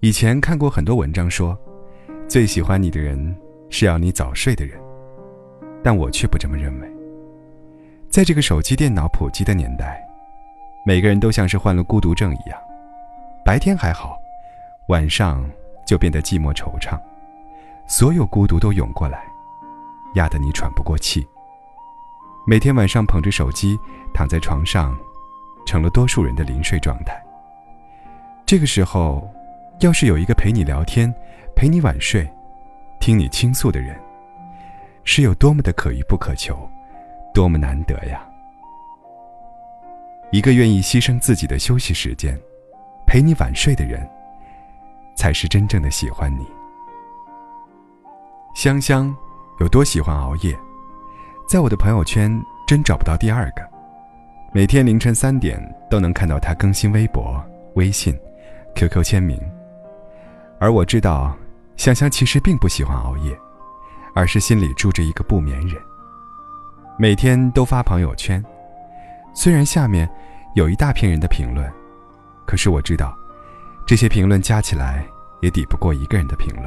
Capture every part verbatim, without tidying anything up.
以前看过很多文章说，最喜欢你的人是要你早睡的人，但我却不这么认为。在这个手机电脑普及的年代，每个人都像是患了孤独症一样，白天还好，晚上就变得寂寞惆怅，所有孤独都涌过来，压得你喘不过气。每天晚上捧着手机躺在床上，成了多数人的临睡状态。这个时候，要是有一个陪你聊天，陪你晚睡，听你倾诉的人，是有多么的可遇不可求，多么难得呀。一个愿意牺牲自己的休息时间陪你晚睡的人，才是真正的喜欢你。香香有多喜欢熬夜，在我的朋友圈真找不到第二个。每天凌晨三点都能看到她更新微博、微信、Q Q 签名。而我知道，香香其实并不喜欢熬夜，而是心里住着一个不眠人，每天都发朋友圈。虽然下面有一大片人的评论，可是我知道，这些评论加起来也抵不过一个人的评论。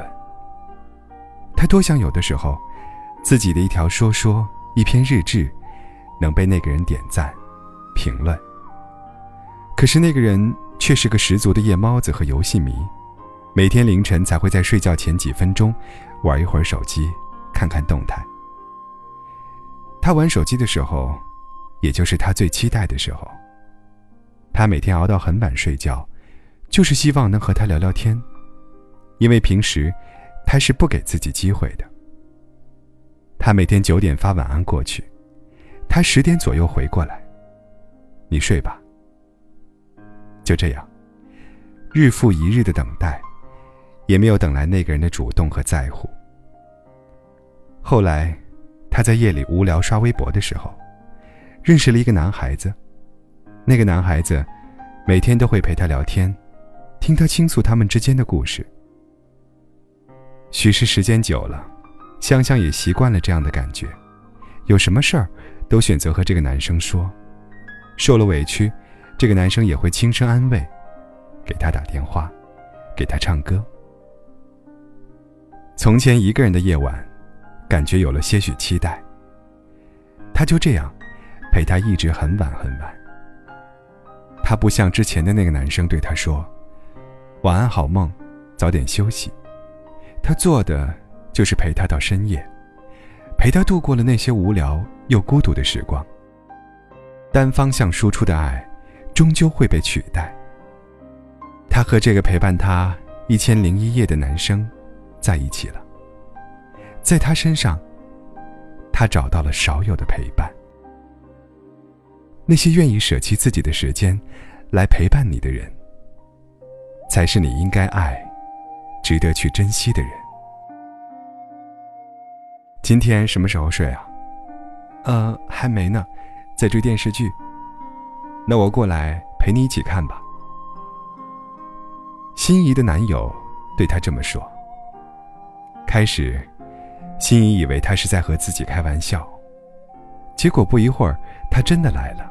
他多想有的时候，自己的一条说说、一篇日志，能被那个人点赞、评论。可是那个人却是个十足的夜猫子和游戏迷，每天凌晨才会在睡觉前几分钟玩一会儿手机，看看动态。他玩手机的时候，也就是他最期待的时候。他每天熬到很晚睡觉，就是希望能和他聊聊天，因为平时他是不给自己机会的。他每天九点发晚安过去，他十点左右回过来，你睡吧。就这样，日复一日的等待，也没有等来那个人的主动和在乎。后来，他在夜里无聊刷微博的时候，认识了一个男孩子。那个男孩子每天都会陪他聊天，听他倾诉他们之间的故事。许是时间久了，香香也习惯了这样的感觉，有什么事儿都选择和这个男生说，受了委屈，这个男生也会轻声安慰，给他打电话，给他唱歌。从前一个人的夜晚，感觉有了些许期待。他就这样陪他一直很晚很晚。他不像之前的那个男生对他说，晚安好梦，早点休息。他做的就是陪他到深夜，陪他度过了那些无聊又孤独的时光。单方向输出的爱终究会被取代。他和这个陪伴他一千零一夜的男生在一起了，在他身上，他找到了少有的陪伴。那些愿意舍弃自己的时间来陪伴你的人，才是你应该爱、值得去珍惜的人。今天什么时候睡啊？呃，还没呢，在追电视剧。那我过来陪你一起看吧。心仪的男友对她这么说。开始，心仪以为他是在和自己开玩笑，结果不一会儿，他真的来了。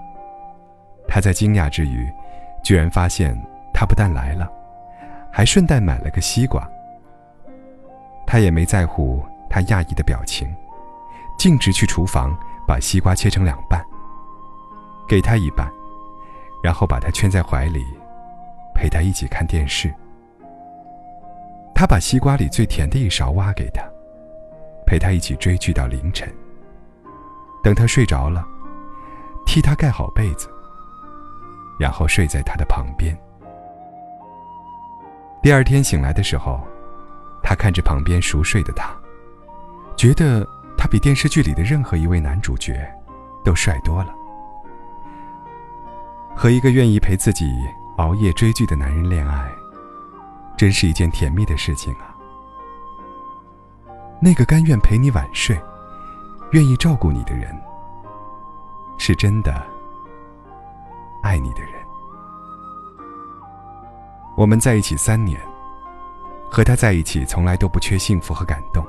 她在惊讶之余，居然发现他不但来了，还顺带买了个西瓜。她也没在乎他讶异的表情，径直去厨房把西瓜切成两半，给他一半。然后把他圈在怀里，陪他一起看电视。他把西瓜里最甜的一勺挖给他，陪他一起追剧到凌晨。等他睡着了，替他盖好被子，然后睡在他的旁边。第二天醒来的时候，他看着旁边熟睡的他，觉得他比电视剧里的任何一位男主角都帅多了，和一个愿意陪自己熬夜追剧的男人恋爱，真是一件甜蜜的事情啊。那个甘愿陪你晚睡，愿意照顾你的人，是真的爱你的人。我们在一起三年，和他在一起从来都不缺幸福和感动。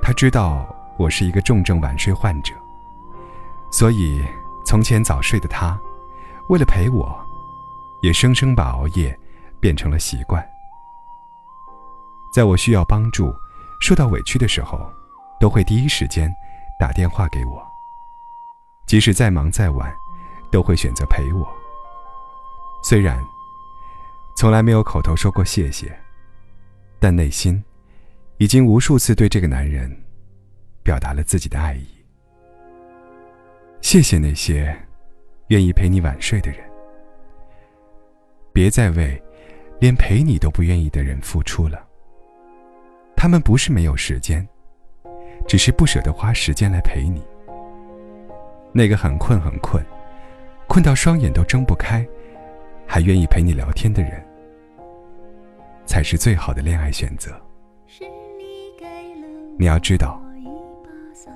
他知道我是一个重症晚睡患者，所以从前早睡的他，为了陪我，也生生把熬夜变成了习惯。在我需要帮助、受到委屈的时候，都会第一时间打电话给我，即使再忙再晚，都会选择陪我。虽然从来没有口头说过谢谢，但内心已经无数次对这个男人表达了自己的爱意。谢谢那些愿意陪你晚睡的人，别再为连陪你都不愿意的人付出了。他们不是没有时间，只是不舍得花时间来陪你。那个很困很困，困到双眼都睁不开，还愿意陪你聊天的人，才是最好的恋爱选择。你要知道，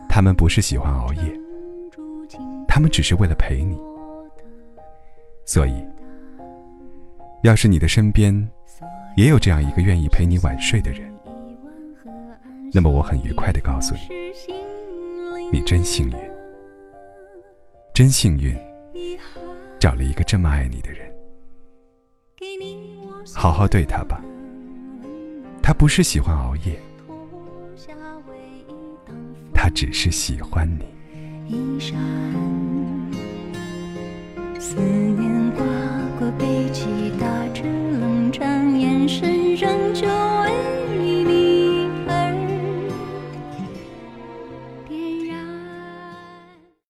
他们不是喜欢熬夜，他们只是为了陪你。所以要是你的身边也有这样一个愿意陪你晚睡的人，那么我很愉快地告诉你，你真幸运，真幸运找了一个这么爱你的人。好好对他吧，他不是喜欢熬夜，他只是喜欢你。一闪思念，跨过北极。